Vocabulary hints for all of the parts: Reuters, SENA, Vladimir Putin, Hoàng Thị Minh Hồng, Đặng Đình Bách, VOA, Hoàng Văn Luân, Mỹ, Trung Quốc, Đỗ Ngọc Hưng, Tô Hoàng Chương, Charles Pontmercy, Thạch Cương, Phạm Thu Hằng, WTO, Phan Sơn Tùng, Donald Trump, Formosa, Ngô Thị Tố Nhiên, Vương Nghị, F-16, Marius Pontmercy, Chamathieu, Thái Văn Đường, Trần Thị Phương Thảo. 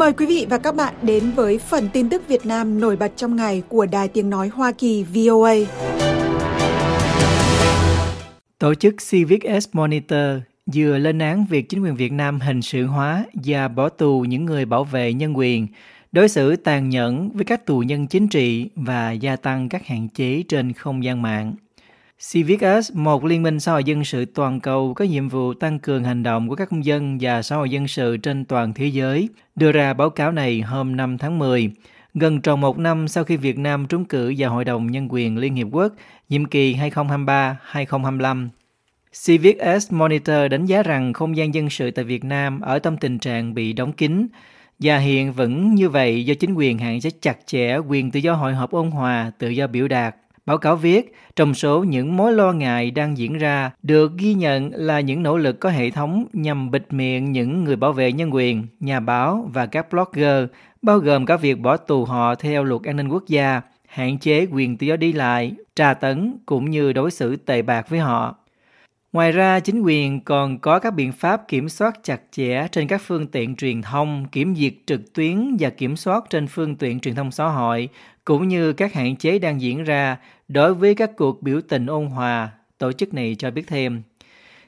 Mời quý vị và các bạn đến với phần tin tức Việt Nam nổi bật trong ngày của Đài Tiếng Nói Hoa Kỳ VOA. Tổ chức CIVICUS Monitor vừa lên án việc chính quyền Việt Nam hình sự hóa và bỏ tù những người bảo vệ nhân quyền, đối xử tàn nhẫn với các tù nhân chính trị và gia tăng các hạn chế trên không gian mạng. CIVICUS, một liên minh xã hội dân sự toàn cầu có nhiệm vụ tăng cường hành động của các công dân và xã hội dân sự trên toàn thế giới, đưa ra báo cáo này hôm 5 tháng 10, gần tròn một năm sau khi Việt Nam trúng cử vào Hội đồng Nhân quyền Liên Hiệp Quốc, nhiệm kỳ 2023-2025. CIVICUS Monitor đánh giá rằng không gian dân sự tại Việt Nam ở trong tình trạng bị đóng kín, và hiện vẫn như vậy do chính quyền hạn chế chặt chẽ quyền tự do hội họp ôn hòa, tự do biểu đạt. Báo cáo viết, trong số những mối lo ngại đang diễn ra được ghi nhận là những nỗ lực có hệ thống nhằm bịt miệng những người bảo vệ nhân quyền, nhà báo và các blogger, bao gồm cả việc bỏ tù họ theo luật an ninh quốc gia, hạn chế quyền tự do đi lại, tra tấn cũng như đối xử tệ bạc với họ. Ngoài ra, chính quyền còn có các biện pháp kiểm soát chặt chẽ trên các phương tiện truyền thông, kiểm duyệt trực tuyến và kiểm soát trên phương tiện truyền thông xã hội, cũng như các hạn chế đang diễn ra đối với các cuộc biểu tình ôn hòa, tổ chức này cho biết thêm.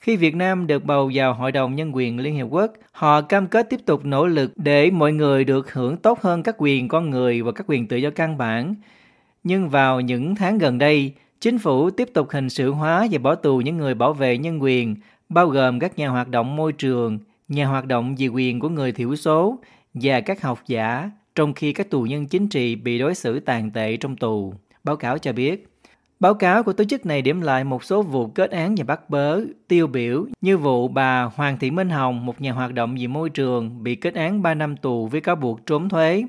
Khi Việt Nam được bầu vào Hội đồng Nhân quyền Liên Hiệp Quốc, họ cam kết tiếp tục nỗ lực để mọi người được hưởng tốt hơn các quyền con người và các quyền tự do căn bản. Nhưng vào những tháng gần đây, chính phủ tiếp tục hình sự hóa và bỏ tù những người bảo vệ nhân quyền, bao gồm các nhà hoạt động môi trường, nhà hoạt động vì quyền của người thiểu số và các học giả, trong khi các tù nhân chính trị bị đối xử tàn tệ trong tù, báo cáo cho biết. Báo cáo của tổ chức này điểm lại một số vụ kết án và bắt bớ tiêu biểu như vụ bà Hoàng Thị Minh Hồng, một nhà hoạt động vì môi trường, bị kết án 3 năm tù với cáo buộc trốn thuế.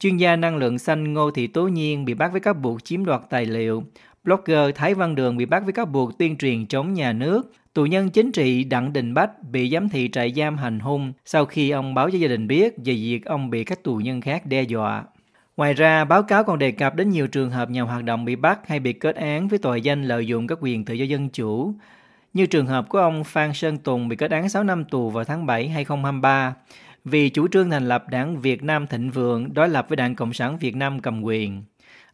Chuyên gia năng lượng xanh Ngô Thị Tố Nhiên bị bắt với cáo buộc chiếm đoạt tài liệu. Blogger Thái Văn Đường bị bắt với cáo buộc tuyên truyền chống nhà nước. Tù nhân chính trị Đặng Đình Bách bị giám thị trại giam hành hung sau khi ông báo cho gia đình biết về việc ông bị các tù nhân khác đe dọa. Ngoài ra, báo cáo còn đề cập đến nhiều trường hợp nhà hoạt động bị bắt hay bị kết án với tội danh lợi dụng các quyền tự do dân chủ, như trường hợp của ông Phan Sơn Tùng bị kết án 6 năm tù vào tháng 7 2023 vì chủ trương thành lập Đảng Việt Nam Thịnh Vượng đối lập với Đảng Cộng sản Việt Nam cầm quyền.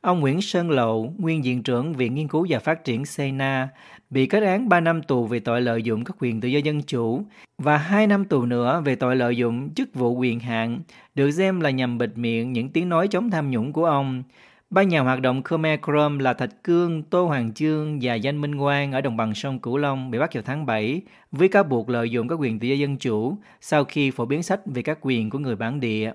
Ông Nguyễn Sơn Lậu, nguyên Viện trưởng Viện Nghiên cứu và Phát triển SENA, bị kết án 3 năm tù về tội lợi dụng các quyền tự do dân chủ và 2 năm tù nữa về tội lợi dụng chức vụ quyền hạn, được xem là nhằm bịt miệng những tiếng nói chống tham nhũng của ông. Ba nhà hoạt động Khmer Krom là Thạch Cương, Tô Hoàng Chương và Danh Minh Quang ở đồng bằng sông Cửu Long bị bắt vào tháng 7 với cáo buộc lợi dụng các quyền tự do dân chủ sau khi phổ biến sách về các quyền của người bản địa.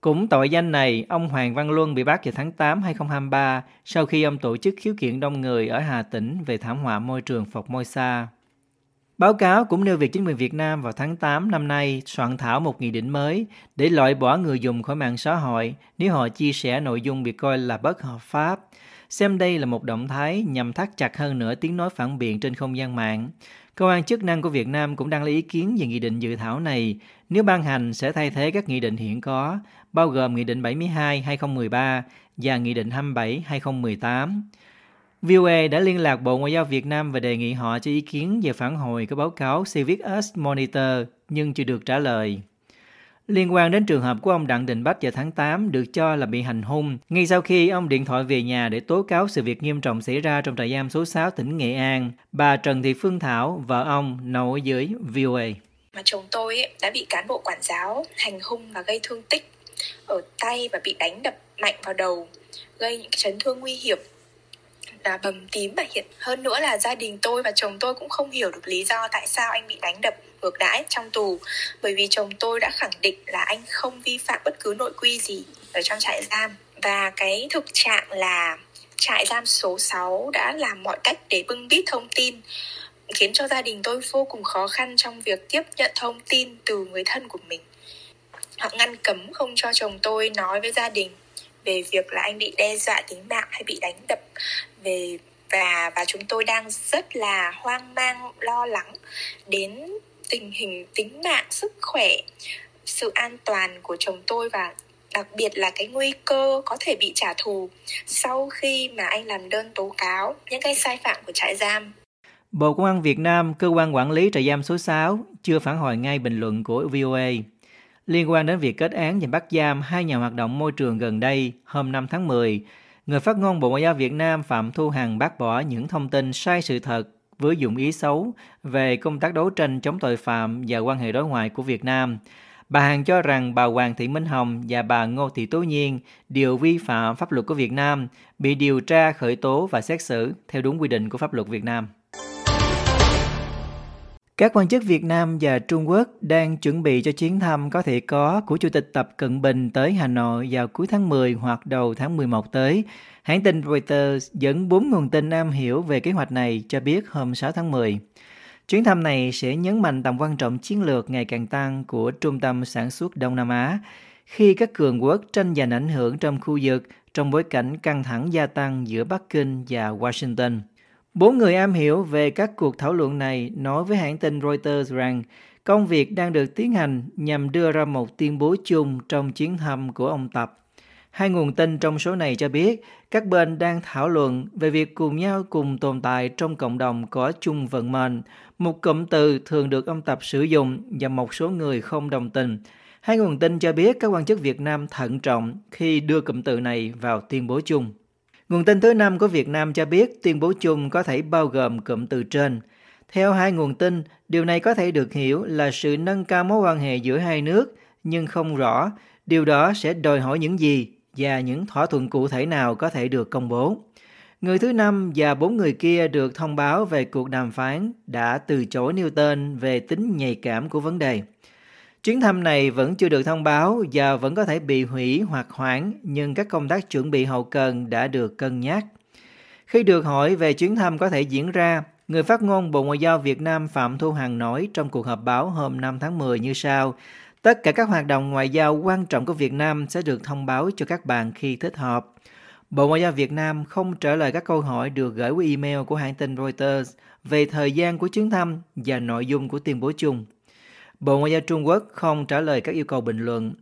Cũng tội danh này, ông Hoàng Văn Luân bị bắt vào tháng 8, 2023 sau khi ông tổ chức khiếu kiện đông người ở Hà Tĩnh về thảm họa môi trường Formosa. Báo cáo cũng nêu việc chính quyền Việt Nam vào tháng 8 năm nay soạn thảo một nghị định mới để loại bỏ người dùng khỏi mạng xã hội nếu họ chia sẻ nội dung bị coi là bất hợp pháp. Xem đây là một động thái nhằm thắt chặt hơn nữa tiếng nói phản biện trên không gian mạng. Cơ quan chức năng của Việt Nam cũng đang lấy ý kiến về nghị định dự thảo này, nếu ban hành sẽ thay thế các nghị định hiện có, bao gồm Nghị định 72/2013 và Nghị định 27/2018. VOA đã liên lạc Bộ Ngoại giao Việt Nam và đề nghị họ cho ý kiến về phản hồi của báo cáo CIVICUS Monitor, nhưng chưa được trả lời. Liên quan đến trường hợp của ông Đặng Đình Bách vào tháng 8 được cho là bị hành hung, ngay sau khi ông điện thoại về nhà để tố cáo sự việc nghiêm trọng xảy ra trong trại giam số 6 tỉnh Nghệ An, bà Trần Thị Phương Thảo, vợ ông, nói dưới VOA. Mà chồng tôi đã bị cán bộ quản giáo hành hung và gây thương tích ở tay và bị đánh đập mạnh vào đầu, gây những chấn thương nguy hiểm, là bầm tím, và hiện hơn nữa là gia đình tôi và chồng tôi cũng không hiểu được lý do tại sao anh bị đánh đập ngược đãi trong tù, bởi vì chồng tôi đã khẳng định là anh không vi phạm bất cứ nội quy gì ở trong trại giam. Và cái thực trạng là trại giam số 6 đã làm mọi cách để bưng bít thông tin, khiến cho gia đình tôi vô cùng khó khăn trong việc tiếp nhận thông tin từ người thân của mình. Họ ngăn cấm không cho chồng tôi nói với gia đình về việc là anh bị đe dọa tính mạng hay bị đánh đập và chúng tôi đang rất là hoang mang, lo lắng đến tình hình tính mạng, sức khỏe, sự an toàn của chồng tôi, và đặc biệt là cái nguy cơ có thể bị trả thù sau khi mà anh làm đơn tố cáo những cái sai phạm của trại giam. Bộ Công an Việt Nam, cơ quan quản lý trại giam số 6, chưa phản hồi ngay bình luận của VOA. liên quan đến việc kết án và bắt giam hai nhà hoạt động môi trường gần đây hôm 5 tháng 10, người phát ngôn Bộ Ngoại giao Việt Nam Phạm Thu Hằng bác bỏ những thông tin sai sự thật với dụng ý xấu về công tác đấu tranh chống tội phạm và quan hệ đối ngoại của Việt Nam. Bà Hằng cho rằng bà Hoàng Thị Minh Hồng và bà Ngô Thị Tố Nhiên đều vi phạm pháp luật của Việt Nam, bị điều tra, khởi tố và xét xử theo đúng quy định của pháp luật Việt Nam. Các quan chức Việt Nam và Trung Quốc đang chuẩn bị cho chuyến thăm có thể có của Chủ tịch Tập Cận Bình tới Hà Nội vào cuối tháng 10 hoặc đầu tháng 11 tới. Hãng tin Reuters dẫn 4 nguồn tin am hiểu về kế hoạch này cho biết hôm 6 tháng 10. Chuyến thăm này sẽ nhấn mạnh tầm quan trọng chiến lược ngày càng tăng của trung tâm sản xuất Đông Nam Á, khi các cường quốc tranh giành ảnh hưởng trong khu vực trong bối cảnh căng thẳng gia tăng giữa Bắc Kinh và Washington. 4 người am hiểu về các cuộc thảo luận này nói với hãng tin Reuters rằng công việc đang được tiến hành nhằm đưa ra một tuyên bố chung trong chuyến thăm của ông Tập. 2 nguồn tin trong số này cho biết các bên đang thảo luận về việc cùng nhau cùng tồn tại trong cộng đồng có chung vận mệnh, một cụm từ thường được ông Tập sử dụng và một số người không đồng tình. 2 nguồn tin cho biết các quan chức Việt Nam thận trọng khi đưa cụm từ này vào tuyên bố chung. Nguồn tin thứ 5 của Việt Nam cho biết tuyên bố chung có thể bao gồm cụm từ trên. Theo 2 nguồn tin, điều này có thể được hiểu là sự nâng cao mối quan hệ giữa hai nước, nhưng không rõ điều đó sẽ đòi hỏi những gì và những thỏa thuận cụ thể nào có thể được công bố. Người thứ 5 và 4 người kia được thông báo về cuộc đàm phán đã từ chối nêu tên về tính nhạy cảm của vấn đề. Chuyến thăm này vẫn chưa được thông báo và vẫn có thể bị hủy hoặc hoãn, nhưng các công tác chuẩn bị hậu cần đã được cân nhắc. Khi được hỏi về chuyến thăm có thể diễn ra, người phát ngôn Bộ Ngoại giao Việt Nam Phạm Thu Hằng nói trong cuộc họp báo hôm 5 tháng 10 như sau: "Tất cả các hoạt động ngoại giao quan trọng của Việt Nam sẽ được thông báo cho các bạn khi thích hợp." Bộ Ngoại giao Việt Nam không trả lời các câu hỏi được gửi qua email của hãng tin Reuters về thời gian của chuyến thăm và nội dung của tuyên bố chung. Bộ Ngoại giao Trung Quốc không trả lời các yêu cầu bình luận.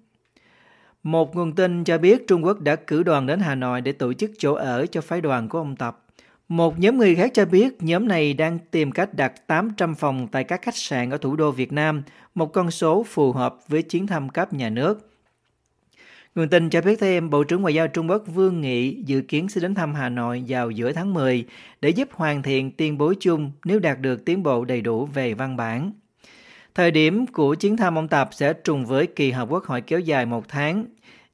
Một nguồn tin cho biết Trung Quốc đã cử đoàn đến Hà Nội để tổ chức chỗ ở cho phái đoàn của ông Tập. Một nhóm người khác cho biết nhóm này đang tìm cách đặt 800 phòng tại các khách sạn ở thủ đô Việt Nam, một con số phù hợp với chuyến thăm cấp nhà nước. Nguồn tin cho biết thêm, Bộ trưởng Ngoại giao Trung Quốc Vương Nghị dự kiến sẽ đến thăm Hà Nội vào giữa tháng 10 để giúp hoàn thiện tuyên bố chung nếu đạt được tiến bộ đầy đủ về văn bản. Thời điểm của chuyến thăm ông Tập sẽ trùng với kỳ họp Quốc hội kéo dài 1 tháng,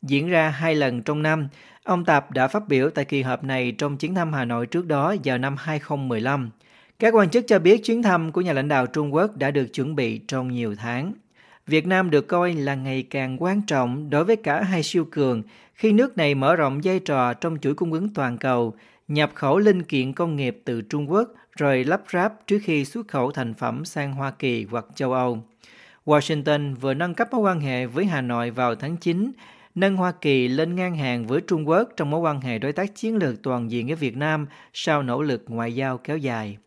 diễn ra 2 lần trong năm. Ông Tập đã phát biểu tại kỳ họp này trong chuyến thăm Hà Nội trước đó vào năm 2015. Các quan chức cho biết chuyến thăm của nhà lãnh đạo Trung Quốc đã được chuẩn bị trong nhiều tháng. Việt Nam được coi là ngày càng quan trọng đối với cả hai siêu cường khi nước này mở rộng vai trò trong chuỗi cung ứng toàn cầu, nhập khẩu linh kiện công nghiệp từ Trung Quốc rồi lắp ráp trước khi xuất khẩu thành phẩm sang Hoa Kỳ hoặc châu Âu. Washington vừa nâng cấp mối quan hệ với Hà Nội vào tháng 9, nâng Hoa Kỳ lên ngang hàng với Trung Quốc trong mối quan hệ đối tác chiến lược toàn diện với Việt Nam sau nỗ lực ngoại giao kéo dài.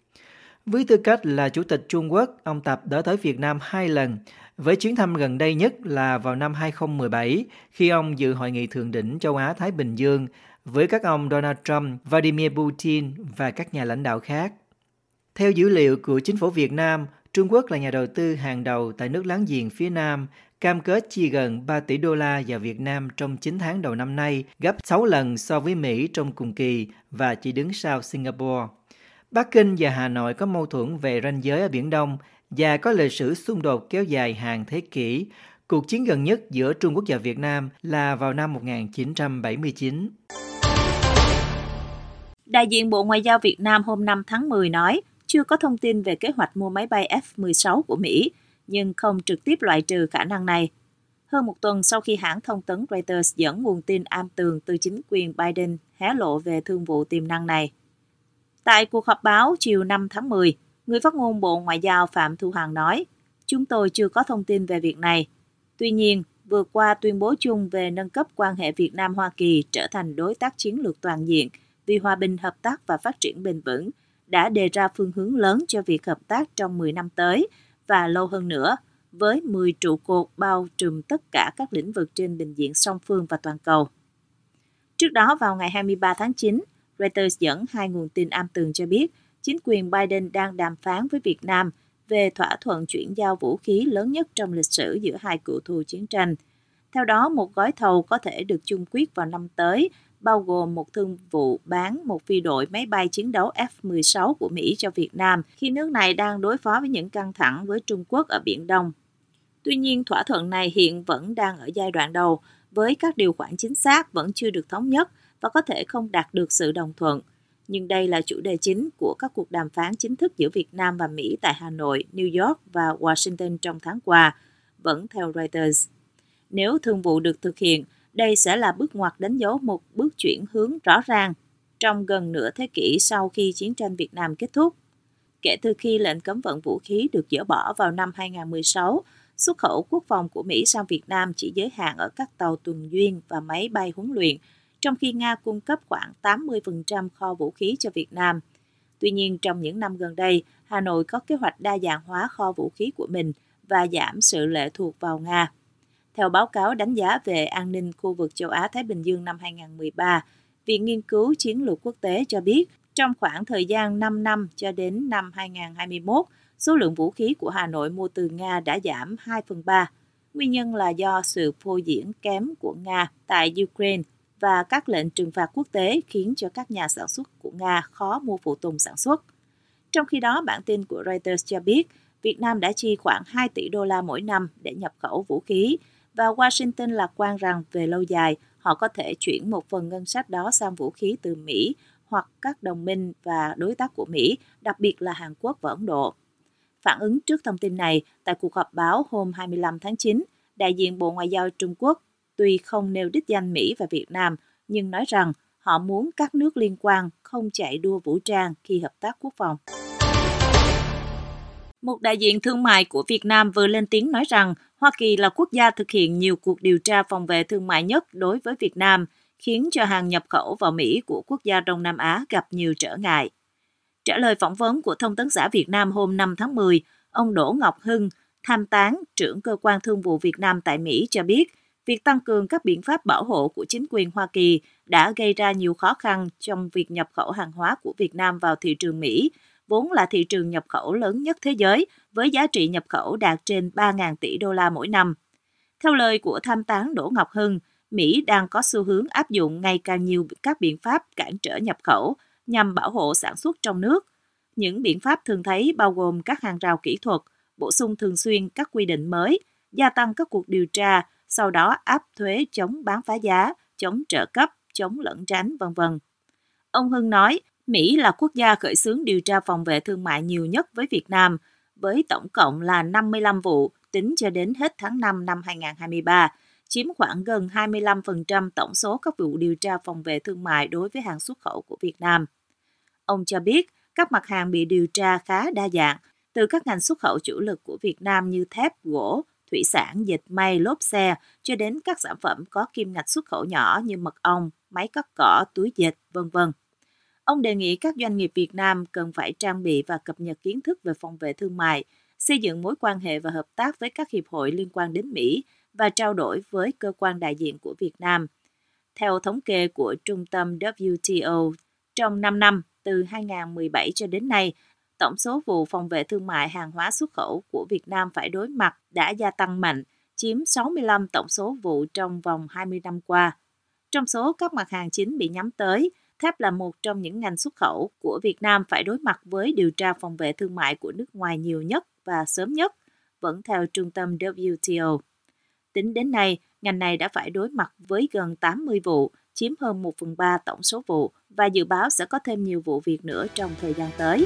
Với tư cách là Chủ tịch Trung Quốc, ông Tập đã tới Việt Nam 2 lần, với chuyến thăm gần đây nhất là vào năm 2017 khi ông dự Hội nghị Thượng đỉnh châu Á-Thái Bình Dương với các ông Donald Trump, Vladimir Putin và các nhà lãnh đạo khác. Theo dữ liệu của chính phủ Việt Nam, Trung Quốc là nhà đầu tư hàng đầu tại nước láng giềng phía Nam, cam kết chi gần 3 tỷ đô la vào Việt Nam trong 9 tháng đầu năm nay, gấp 6 lần so với Mỹ trong cùng kỳ và chỉ đứng sau Singapore. Bắc Kinh và Hà Nội có mâu thuẫn về ranh giới ở Biển Đông và có lịch sử xung đột kéo dài hàng thế kỷ. Cuộc chiến gần nhất giữa Trung Quốc và Việt Nam là vào năm 1979. Đại diện Bộ Ngoại giao Việt Nam hôm 5 tháng 10 nói chưa có thông tin về kế hoạch mua máy bay F-16 của Mỹ, nhưng không trực tiếp loại trừ khả năng này. Hơn 1 tuần sau khi hãng thông tấn Reuters dẫn nguồn tin am tường từ chính quyền Biden hé lộ về thương vụ tiềm năng này. Tại cuộc họp báo chiều 5 tháng 10, người phát ngôn Bộ Ngoại giao Phạm Thu Hằng nói, "Chúng tôi chưa có thông tin về việc này. Tuy nhiên, vừa qua tuyên bố chung về nâng cấp quan hệ Việt Nam-Hoa Kỳ trở thành đối tác chiến lược toàn diện vì hòa bình, hợp tác và phát triển bền vững đã đề ra phương hướng lớn cho việc hợp tác trong 10 năm tới và lâu hơn nữa, với 10 trụ cột bao trùm tất cả các lĩnh vực trên bình diện song phương và toàn cầu." Trước đó vào ngày 23 tháng 9, Reuters dẫn 2 nguồn tin am tường cho biết chính quyền Biden đang đàm phán với Việt Nam về thỏa thuận chuyển giao vũ khí lớn nhất trong lịch sử giữa hai cựu thù chiến tranh. Theo đó, một gói thầu có thể được chung quyết vào năm tới, bao gồm một thương vụ bán một phi đội máy bay chiến đấu F-16 của Mỹ cho Việt Nam, khi nước này đang đối phó với những căng thẳng với Trung Quốc ở Biển Đông. Tuy nhiên, thỏa thuận này hiện vẫn đang ở giai đoạn đầu, với các điều khoản chính xác vẫn chưa được thống nhất và có thể không đạt được sự đồng thuận. Nhưng đây là chủ đề chính của các cuộc đàm phán chính thức giữa Việt Nam và Mỹ tại Hà Nội, New York và Washington trong tháng qua, vẫn theo Reuters. Nếu thương vụ được thực hiện, đây sẽ là bước ngoặt đánh dấu một bước chuyển hướng rõ ràng trong gần nửa thế kỷ sau khi chiến tranh Việt Nam kết thúc. Kể từ khi lệnh cấm vận vũ khí được dỡ bỏ vào năm 2016, xuất khẩu quốc phòng của Mỹ sang Việt Nam chỉ giới hạn ở các tàu tuần duyên và máy bay huấn luyện, trong khi Nga cung cấp khoảng 80% kho vũ khí cho Việt Nam. Tuy nhiên, trong những năm gần đây, Hà Nội có kế hoạch đa dạng hóa kho vũ khí của mình và giảm sự lệ thuộc vào Nga. Theo báo cáo đánh giá về an ninh khu vực châu Á-Thái Bình Dương năm 2013, Viện Nghiên cứu Chiến lược Quốc tế cho biết, trong khoảng thời gian 5 năm cho đến năm 2021, số lượng vũ khí của Hà Nội mua từ Nga đã giảm 2/3. Nguyên nhân là do sự phô diễn kém của Nga tại Ukraine và các lệnh trừng phạt quốc tế khiến cho các nhà sản xuất của Nga khó mua phụ tùng sản xuất. Trong khi đó, bản tin của Reuters cho biết, Việt Nam đã chi khoảng 2 tỷ đô la mỗi năm để nhập khẩu vũ khí, và Washington lạc quan rằng về lâu dài, họ có thể chuyển một phần ngân sách đó sang vũ khí từ Mỹ hoặc các đồng minh và đối tác của Mỹ, đặc biệt là Hàn Quốc và Ấn Độ. Phản ứng trước thông tin này, tại cuộc họp báo hôm 25 tháng 9, đại diện Bộ Ngoại giao Trung Quốc tuy không nêu đích danh Mỹ và Việt Nam, nhưng nói rằng họ muốn các nước liên quan không chạy đua vũ trang khi hợp tác quốc phòng. Một đại diện thương mại của Việt Nam vừa lên tiếng nói rằng Hoa Kỳ là quốc gia thực hiện nhiều cuộc điều tra phòng vệ thương mại nhất đối với Việt Nam, khiến cho hàng nhập khẩu vào Mỹ của quốc gia Đông Nam Á gặp nhiều trở ngại. Trả lời phỏng vấn của Thông tấn xã Việt Nam hôm 5 tháng 10, ông Đỗ Ngọc Hưng, tham tán trưởng Cơ quan Thương vụ Việt Nam tại Mỹ cho biết, việc tăng cường các biện pháp bảo hộ của chính quyền Hoa Kỳ đã gây ra nhiều khó khăn trong việc nhập khẩu hàng hóa của Việt Nam vào thị trường Mỹ, vốn là thị trường nhập khẩu lớn nhất thế giới, với giá trị nhập khẩu đạt trên 3.000 tỷ đô la mỗi năm. Theo lời của tham tán Đỗ Ngọc Hưng, Mỹ đang có xu hướng áp dụng ngày càng nhiều các biện pháp cản trở nhập khẩu nhằm bảo hộ sản xuất trong nước. Những biện pháp thường thấy bao gồm các hàng rào kỹ thuật, bổ sung thường xuyên các quy định mới, gia tăng các cuộc điều tra, sau đó áp thuế chống bán phá giá, chống trợ cấp, chống lẩn tránh, v.v. Ông Hưng nói, Mỹ là quốc gia khởi xướng điều tra phòng vệ thương mại nhiều nhất với Việt Nam, với tổng cộng là 55 vụ tính cho đến hết tháng 5 năm 2023, chiếm khoảng gần 25% tổng số các vụ điều tra phòng vệ thương mại đối với hàng xuất khẩu của Việt Nam. Ông cho biết, các mặt hàng bị điều tra khá đa dạng, từ các ngành xuất khẩu chủ lực của Việt Nam như thép, gỗ, thủy sản, dệt may, lốp xe, cho đến các sản phẩm có kim ngạch xuất khẩu nhỏ như mật ong, máy cắt cỏ, túi dệt, v.v. Ông đề nghị các doanh nghiệp Việt Nam cần phải trang bị và cập nhật kiến thức về phòng vệ thương mại, xây dựng mối quan hệ và hợp tác với các hiệp hội liên quan đến Mỹ và trao đổi với cơ quan đại diện của Việt Nam. Theo thống kê của Trung tâm WTO, trong 5 năm, từ 2017 cho đến nay, tổng số vụ phòng vệ thương mại hàng hóa xuất khẩu của Việt Nam phải đối mặt đã gia tăng mạnh, chiếm 65 tổng số vụ trong vòng 20 năm qua. Trong số các mặt hàng chính bị nhắm tới, thép là một trong những ngành xuất khẩu của Việt Nam phải đối mặt với điều tra phòng vệ thương mại của nước ngoài nhiều nhất và sớm nhất, vẫn theo trung tâm WTO. Tính đến nay, ngành này đã phải đối mặt với gần 80 vụ, chiếm hơn 1/3 tổng số vụ và dự báo sẽ có thêm nhiều vụ việc nữa trong thời gian tới.